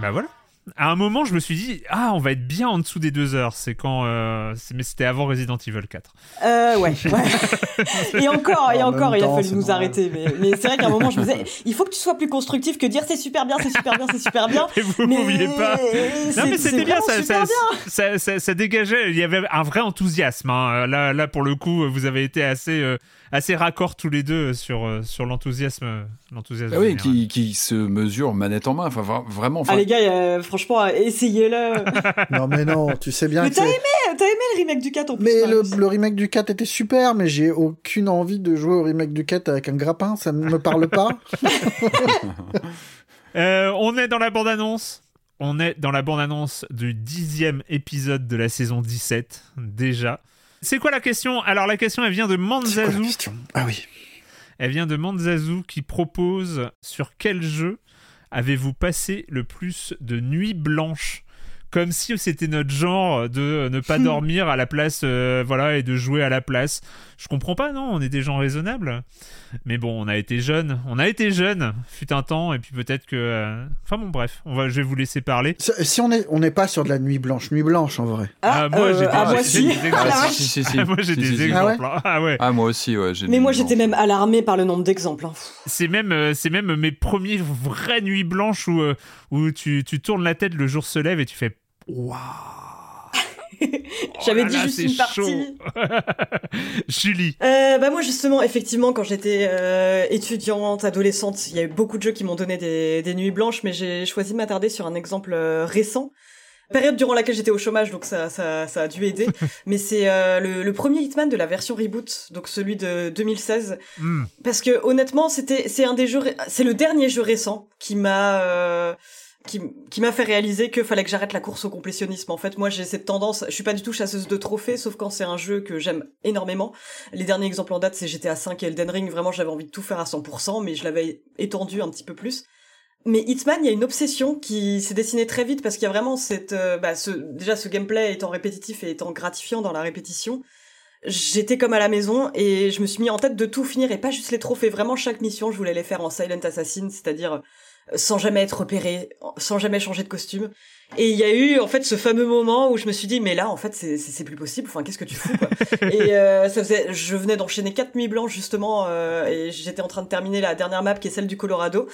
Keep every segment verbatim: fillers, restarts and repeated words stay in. Bah voilà. À un moment, je me suis dit, ah, on va être bien en dessous des deux heures. C'est quand, euh... c'est... mais c'était avant Resident Evil quatre. Euh, ouais. ouais. Et encore, et en encore, il temps, a fallu nous bon arrêter. Mais, mais c'est vrai qu'à un moment, je me disais, il faut que tu sois plus constructif que dire c'est super bien, c'est super bien, c'est super bien. Et vous ne pouviez pas. Non, mais c'était bien, ça, ça, bien. Ça, ça, ça, ça dégageait. Il y avait un vrai enthousiasme. Hein. Là, là, pour le coup, vous avez été assez, euh, assez raccords tous les deux sur, sur l'enthousiasme. l'enthousiasme bah oui, qui, qui se mesure manette en main. Enfin, vraiment. Enfin... Ah, les gars, euh, franchement, franchement, essayez-le. Non mais non, tu sais bien mais que... Mais t'as aimé, t'as aimé le remake du quatre en plus. Mais le, le remake du quatre était super, mais j'ai aucune envie de jouer au remake du quatre avec un grappin, ça ne me parle pas. euh, on est dans la bande-annonce. On est dans la bande-annonce du dixième épisode de la saison dix-sept, déjà. C'est quoi la question ? Alors la question, elle vient de Manzazou. Ah oui. Elle vient de Manzazou qui propose sur quel jeu avez-vous passé le plus de nuits blanches ? Comme si c'était notre genre de ne pas dormir à la place, euh, voilà, et de jouer à la place. Je comprends pas, non ? On est des gens raisonnables. Mais bon, on a été jeunes. On a été jeunes, fut un temps, et puis peut-être que... Euh... Enfin bon, bref, on va, je vais vous laisser parler. Si on est, on n'est pas sur de la nuit blanche, nuit blanche en vrai. Ah, ah moi, euh, j'ai, ah, moi j'ai, aussi. J'ai des exemples. Ah, si, si, si. Ah, moi, j'ai si, des si, exemples. Ah ouais, ah, ouais. Ah, moi aussi, ouais. J'ai mais moi, j'étais même alarmé par le nombre d'exemples. Hein. C'est, même, euh, c'est même mes premiers vraies nuits blanches où, euh, où tu, tu tournes la tête, le jour se lève et tu fais... Waouh. J'avais oh dit là juste là, une partie. Julie. Euh, bah moi justement, effectivement, quand j'étais euh, étudiante, adolescente, il y a eu beaucoup de jeux qui m'ont donné des, des nuits blanches, mais j'ai choisi de m'attarder sur un exemple euh, récent. Période durant laquelle j'étais au chômage, donc ça, ça, ça a dû aider. Mais c'est euh, le, le premier Hitman de la version reboot, donc celui de deux mille seize. Mm. Parce que honnêtement, c'était, c'est un des jeux, c'est le dernier jeu récent qui m'a. Euh, Qui, qui m'a fait réaliser que fallait que j'arrête la course au complétionnisme. En fait, moi, j'ai cette tendance, je suis pas du tout chasseuse de trophées, sauf quand c'est un jeu que j'aime énormément. Les derniers exemples en date, c'est G T A cinq et Elden Ring. Vraiment, j'avais envie de tout faire à cent pour cent, mais je l'avais étendu un petit peu plus. Mais Hitman, il y a une obsession qui s'est dessinée très vite, parce qu'il y a vraiment cette, euh, bah, ce, déjà, ce gameplay étant répétitif et étant gratifiant dans la répétition. J'étais comme à la maison et je me suis mis en tête de tout finir et pas juste les trophées. Vraiment, chaque mission, je voulais les faire en Silent Assassin, c'est-à-dire sans jamais être repéré, sans jamais changer de costume. Et il y a eu, en fait, ce fameux moment où je me suis dit, mais là, en fait, c'est, c'est, c'est plus possible. Enfin, qu'est-ce que tu fous, quoi. Et euh, ça faisait, je venais d'enchaîner quatre nuits blanches, justement, euh, et j'étais en train de terminer la dernière map, qui est celle du Colorado.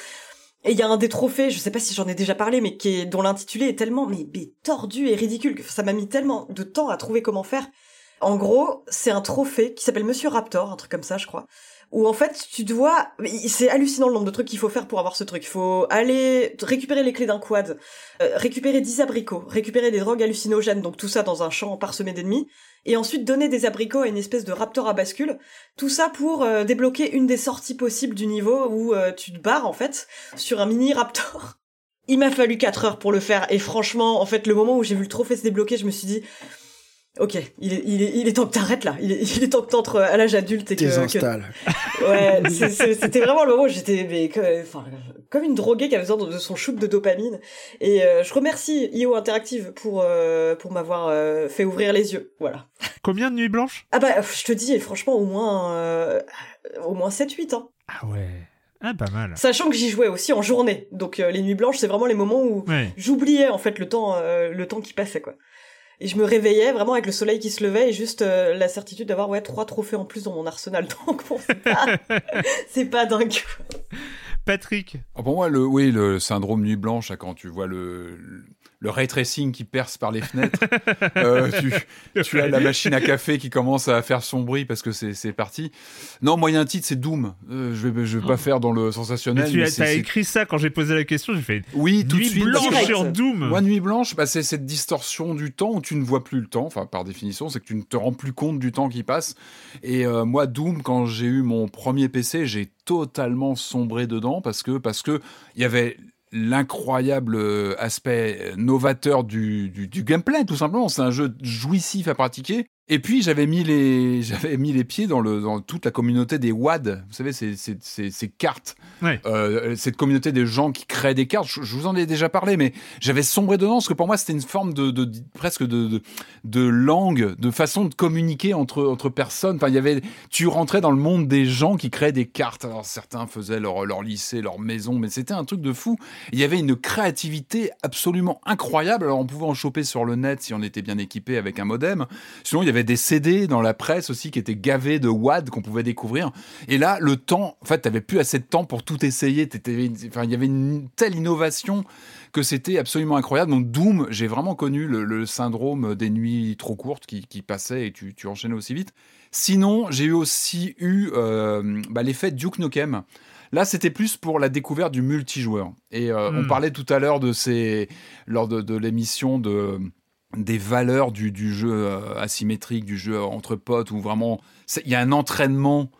Et il y a un des trophées, je sais pas si j'en ai déjà parlé, mais qui est, dont l'intitulé est tellement, mais, mais tordu et ridicule, que ça m'a mis tellement de temps à trouver comment faire. En gros, c'est un trophée qui s'appelle Monsieur Raptor, un truc comme ça, je crois. Où en fait, tu dois... C'est hallucinant le nombre de trucs qu'il faut faire pour avoir ce truc. Il faut aller récupérer les clés d'un quad, euh, récupérer dix abricots, récupérer des drogues hallucinogènes, donc tout ça dans un champ parsemé d'ennemis, et ensuite donner des abricots à une espèce de raptor à bascule. Tout ça pour euh, débloquer une des sorties possibles du niveau où euh, tu te barres, en fait, sur un mini raptor. Il m'a fallu quatre heures pour le faire, et franchement, en fait, le moment où j'ai vu le trophée se débloquer, je me suis dit... Ok, il est, il est, il est temps que t'arrêtes là. Il est, il est temps que t'entres à l'âge adulte et que. Désinstalles. Que... Ouais, c'est, c'est, c'était vraiment le moment où j'étais, mais que, enfin, comme une droguée qui a besoin de son shoot de dopamine. Et euh, je remercie Io Interactive pour euh, pour m'avoir euh, fait ouvrir les yeux. Voilà. Combien de nuits blanches ? Ah bah, je te dis, franchement, au moins, euh, au moins sept huit. Hein. Ah ouais. Ah, pas mal. Sachant que j'y jouais aussi en journée, donc euh, les nuits blanches, c'est vraiment les moments où oui. j'oubliais en fait le temps, euh, le temps qui passait quoi. Et je me réveillais vraiment avec le soleil qui se levait et juste euh, la certitude d'avoir ouais trois trophées en plus dans mon arsenal. Donc bon, c'est pas, c'est pas dingue. Patrick. Ah, pour moi, le oui, le syndrome nuit blanche, quand tu vois le le ray tracing qui perce par les fenêtres, euh, tu, tu as la machine à café qui commence à faire son bruit parce que c'est c'est parti. Non, moi il y a un titre, c'est Doom. Euh, je vais je vais pas faire dans le sensationnel. Mais tu mais as c'est, écrit c'est... ça quand j'ai posé la question, j'ai fait. Oui, tout de suite. Nuit blanche sur Doom. Moi, nuit blanche, bah c'est cette distorsion du temps où tu ne vois plus le temps. Enfin, par définition, c'est que tu ne te rends plus compte du temps qui passe. Et euh, moi, Doom, quand j'ai eu mon premier P C, j'ai totalement sombré dedans parce que parce que il y avait l'incroyable aspect novateur du, du, du gameplay, tout simplement. C'est un jeu jouissif à pratiquer. Et puis, j'avais mis les, j'avais mis les pieds dans, le, dans toute la communauté des W A D. Vous savez, ces, ces, ces, ces cartes. Ouais. Euh, cette communauté des gens qui créent des cartes. Je, je vous en ai déjà parlé, mais j'avais sombré dedans, parce que pour moi, c'était une forme de, de, de presque de, de, de langue, de façon de communiquer entre, entre personnes. Enfin, il y avait, tu rentrais dans le monde des gens qui créaient des cartes. Alors, certains faisaient leur, leur lycée, leur maison, mais c'était un truc de fou. Il y avait une créativité absolument incroyable. Alors, on pouvait en choper sur le net si on était bien équipé avec un modem. Sinon, il y avait des C D dans la presse aussi qui étaient gavés de W A D qu'on pouvait découvrir. Et là, le temps, en fait, t'avais plus assez de temps pour tout essayer. T'étais, enfin, il y avait une telle innovation que c'était absolument incroyable. Donc Doom, j'ai vraiment connu le, le syndrome des nuits trop courtes qui, qui passaient et tu, tu enchaînais aussi vite. Sinon, j'ai aussi eu euh, bah, l'effet Duke Nukem. Là, c'était plus pour la découverte du multijoueur. Et euh, mmh. on parlait tout à l'heure de ces, lors de, de l'émission de... des valeurs du, du jeu asymétrique, du jeu entre potes, où vraiment, il y a un entraînement.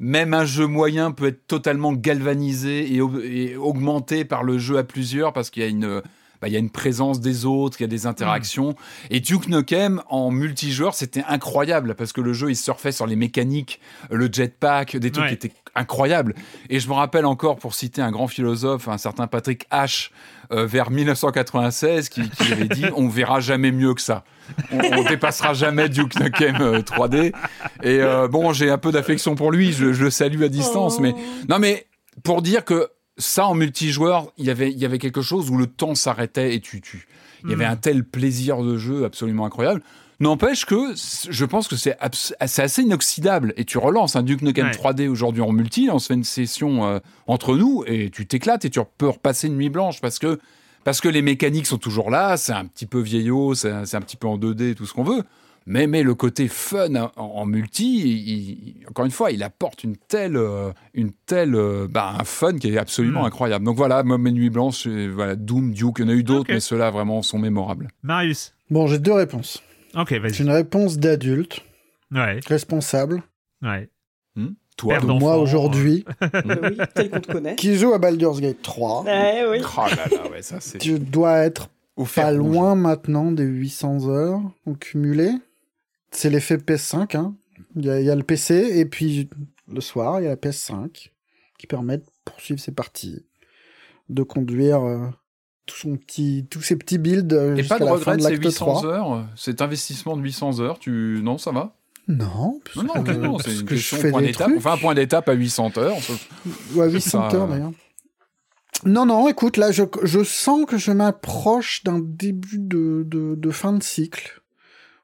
Même un jeu moyen peut être totalement galvanisé et, et augmenté par le jeu à plusieurs, parce qu'il y a une, bah, il y a une présence des autres, il y a des interactions. Mmh. Et Duke Nukem, en multijoueur, c'était incroyable, parce que le jeu, il surfait sur les mécaniques, le jetpack, des trucs ouais. qui étaient incroyables. Et je me rappelle encore, pour citer un grand philosophe, un certain Patrick H., Euh, vers dix-neuf cent quatre-vingt-seize, qui, qui avait dit « On verra jamais mieux que ça. On, on dépassera jamais Duke Nukem euh, trois D. » Et euh, bon, j'ai un peu d'affection pour lui, je, je le salue à distance. Oh. Mais non, mais pour dire que ça, en multijoueur, il y avait, il y avait quelque chose où le temps s'arrêtait et tu tu. Il y avait mm. un tel plaisir de jeu absolument incroyable. N'empêche que je pense que c'est, abs- c'est assez inoxydable. Et tu relances un Duke Nukem ouais. trois D aujourd'hui en multi, on se fait une session euh, entre nous, et tu t'éclates et tu peux repasser une nuit blanche, parce que, parce que les mécaniques sont toujours là, c'est un petit peu vieillot, c'est, c'est un petit peu en deux D, tout ce qu'on veut. Mais, mais le côté fun en, en multi, il, il, encore une fois, il apporte une telle, euh, une telle, euh, bah, un fun qui est absolument mmh. incroyable. Donc voilà, mes nuits blanches, voilà, Doom, Duke, il y en a eu d'autres, okay. mais ceux-là vraiment sont mémorables. Marius. Bon, j'ai deux réponses. Okay, vas-y. C'est une réponse d'adulte, ouais. responsable. Ouais. Hmm, toi, donc moi aujourd'hui, euh, oui, tel qu'on te connaît, qui joue à Baldur's Gate trois. Eh, oui. Oh là là, ouais, ça, c'est... Tu dois être pas loin maintenant des huit cents heures en cumulé. C'est l'effet P S cinq. Hein. Il y a, il y a le P C, et puis le soir, il y a la P S cinq qui permet de poursuivre ses parties, de conduire... Euh, Tout son petit, tous ces petits builds et jusqu'à pas de la regret, fin de l'acte huit cents trois. Heures, cet investissement de huit cents heures, tu... non, ça va Non, parce non, que, non, non, c'est parce une que question je fais point des d'étape. Enfin, un point d'étape à huit cents heures. Ou à huit cents ça... heures, d'ailleurs. Non, non, écoute, là, je, je sens que je m'approche d'un début de, de, de fin de cycle,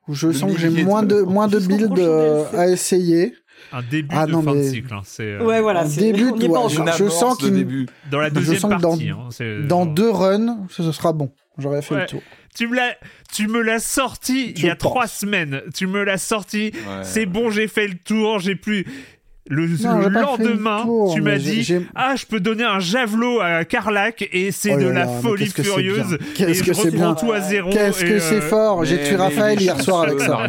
où je le sens que j'ai moins de, de, moins de builds euh, à essayer. Un début ah, de non, fin mais... de cycle, hein. c'est euh... ouais voilà, un c'est... début. On de... ouais, je, je sens qu'il début. Dans la deuxième partie, dans, hein, c'est... dans deux runs, ce sera bon. J'aurais fait ouais. le tour. Tu me l'as, tu me l'as sorti je il y a pense. trois semaines. Tu me l'as sorti. Ouais. C'est bon, j'ai fait le tour. J'ai plus. Le, non, le lendemain, le tour, tu m'as j'ai, dit j'ai... Ah, je peux donner un javelot à Carlac, et c'est oh là de la là, folie furieuse. Qu'est-ce que c'est bien, tout à zéro. Qu'est-ce que c'est fort. J'ai tué Raphaël hier soir avec ça.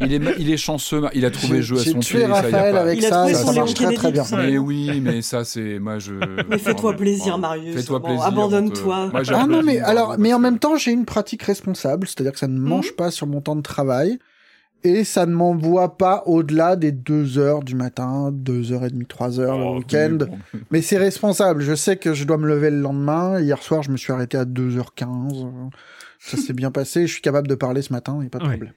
Il est, il est chanceux, il a trouvé le jeu à son pied. J'ai tué Raphaël avec ça, ça marche très très bien. Mais oui, mais ça c'est moi je. Mais fais-toi plaisir, Marius. Fais-toi plaisir. Abandonne-toi. Ah non, mais alors, mais en même temps, j'ai une pratique responsable, c'est-à-dire que ça ne mange pas sur mon temps de travail. Et ça ne m'envoie pas au-delà des deux heures du matin, deux heures trente, trois heures le week-end. Oui. Mais c'est responsable. Je sais que je dois me lever le lendemain. Hier soir, je me suis arrêté à deux heures quinze. Ça s'est bien passé. Je suis capable de parler ce matin, il n'y a pas de oui. problème.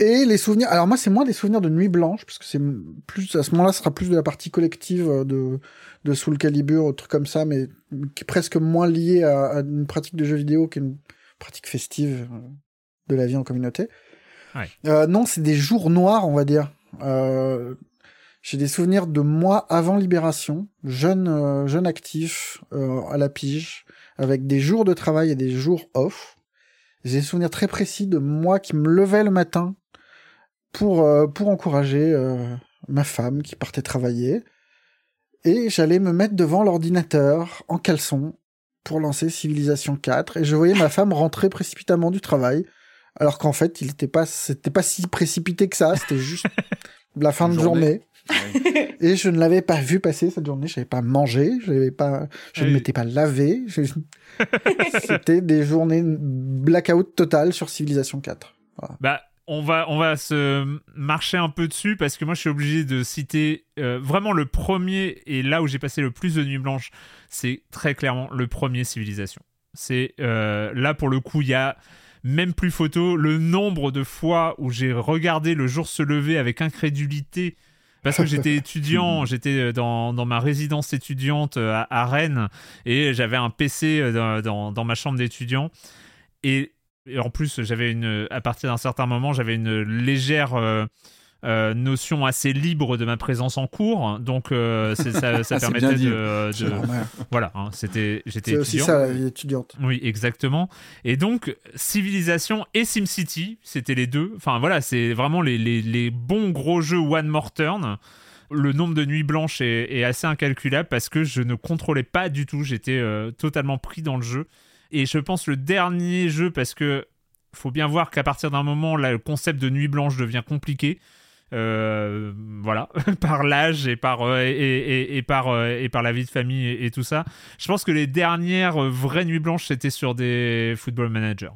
Et les souvenirs... Alors moi, c'est moins des souvenirs de nuit blanche, parce que c'est plus... À ce moment-là, ce sera plus de la partie collective de, de Soul Calibur, ou trucs comme ça, mais qui est presque moins lié à, à une pratique de jeu vidéo qu'une pratique festive de la vie en communauté. Ouais. Euh, non, c'est des jours noirs, on va dire. Euh, j'ai des souvenirs de moi avant Libération, jeune, euh, jeune actif, euh, à la pige, avec des jours de travail et des jours off. J'ai des souvenirs très précis de moi qui me levais le matin pour, euh, pour encourager euh, ma femme qui partait travailler. Et j'allais me mettre devant l'ordinateur en caleçon pour lancer Civilization quatre. Et je voyais ma femme rentrer précipitamment du travail. Alors qu'en fait, il était pas, c'était pas si précipité que ça. C'était juste la fin de journée. journée. Et je ne l'avais pas vu passer cette journée. Je n'avais pas mangé. Je n'avais pas, je oui. ne m'étais pas lavé. Je... C'était des journées blackout total sur Civilization quatre. Voilà. Bah, on va, on va se marcher un peu dessus parce que moi, je suis obligé de citer euh, vraiment le premier et là où j'ai passé le plus de nuits blanches, c'est très clairement le premier Civilization. C'est euh, là pour le coup, il y a même plus photo, le nombre de fois où j'ai regardé le jour se lever avec incrédulité, parce que j'étais étudiant, j'étais dans, dans ma résidence étudiante à, à Rennes, et j'avais un P C dans, dans, dans ma chambre d'étudiant, et, et en plus, j'avais une, à partir d'un certain moment, j'avais une légère euh, euh, notion assez libre de ma présence en cours, donc euh, c'est, ça, ça permettait de... de voilà, hein, c'était, j'étais c'est étudiant. C'est aussi ça, la vie étudiante. Oui, exactement. Et donc, Civilization et SimCity, c'était les deux. Enfin, voilà, c'est vraiment les, les, les bons gros jeux One More Turn. Le nombre de nuits blanches est, est assez incalculable parce que je ne contrôlais pas du tout. J'étais euh, totalement pris dans le jeu. Et je pense le dernier jeu, parce que faut bien voir qu'à partir d'un moment, là, le concept de nuit blanche devient compliqué. Euh, voilà, par l'âge et par, euh, et, et, et, par, euh, et par la vie de famille et, et tout ça. Je pense que les dernières euh, vraies nuits blanches, c'était sur des Football Manager.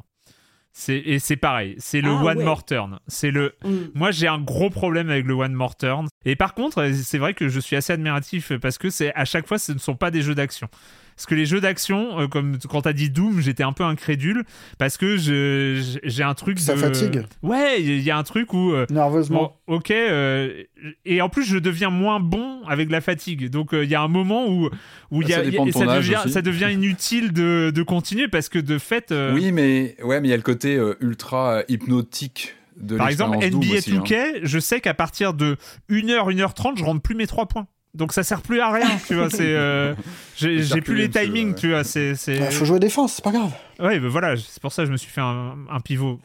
C'est, et c'est pareil, c'est le ah, one ouais. more turn. C'est le... mm. Moi, j'ai un gros problème avec le one more turn. Et par contre, c'est vrai que je suis assez admiratif parce que c'est, à chaque fois, ce ne sont pas des jeux d'action. Parce que les jeux d'action, euh, comme quand t'as dit Doom, j'étais un peu incrédule parce que je, j'ai un truc ça de... fatigue. Ouais, il y, y a un truc où euh, nerveusement. Bon, ok, euh, et en plus je deviens moins bon avec la fatigue. Donc il euh, y a un moment où où il y a, ça, y a, de ça devient aussi. ça devient inutile de de continuer parce que de fait. Euh... Oui, mais ouais, mais il y a le côté euh, ultra hypnotique. De Par exemple, N B A deux K, hein. Je sais qu'à partir de une heure, une heure trente, je rentre plus mes trois points. Donc ça sert plus à rien, tu vois. C'est, euh, j'ai, j'ai plus les timings, ouais. tu vois. C'est, c'est... Bah, faut jouer défense, c'est pas grave. Ouais, ben voilà, c'est pour ça que je me suis fait un, un pivot.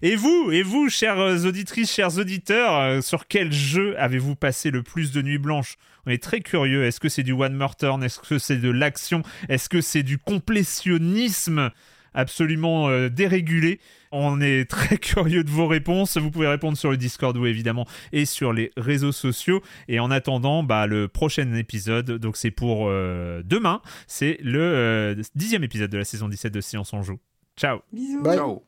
et vous, et vous, chères auditrices, chers auditeurs, euh, sur quel jeu avez-vous passé le plus de nuits blanches ? On est très curieux. Est-ce que c'est du one more turn ? Est-ce que c'est de l'action ? Est-ce que c'est du complétionnisme ? Absolument euh, dérégulé. On est très curieux de vos réponses. Vous pouvez répondre sur le Discord, oui, évidemment, et sur les réseaux sociaux. Et en attendant, bah, le prochain épisode, donc c'est pour euh, demain, c'est le dixième euh, épisode de la saison dix-sept de Silence on joue. Ciao. Bisous. Bye. Ciao.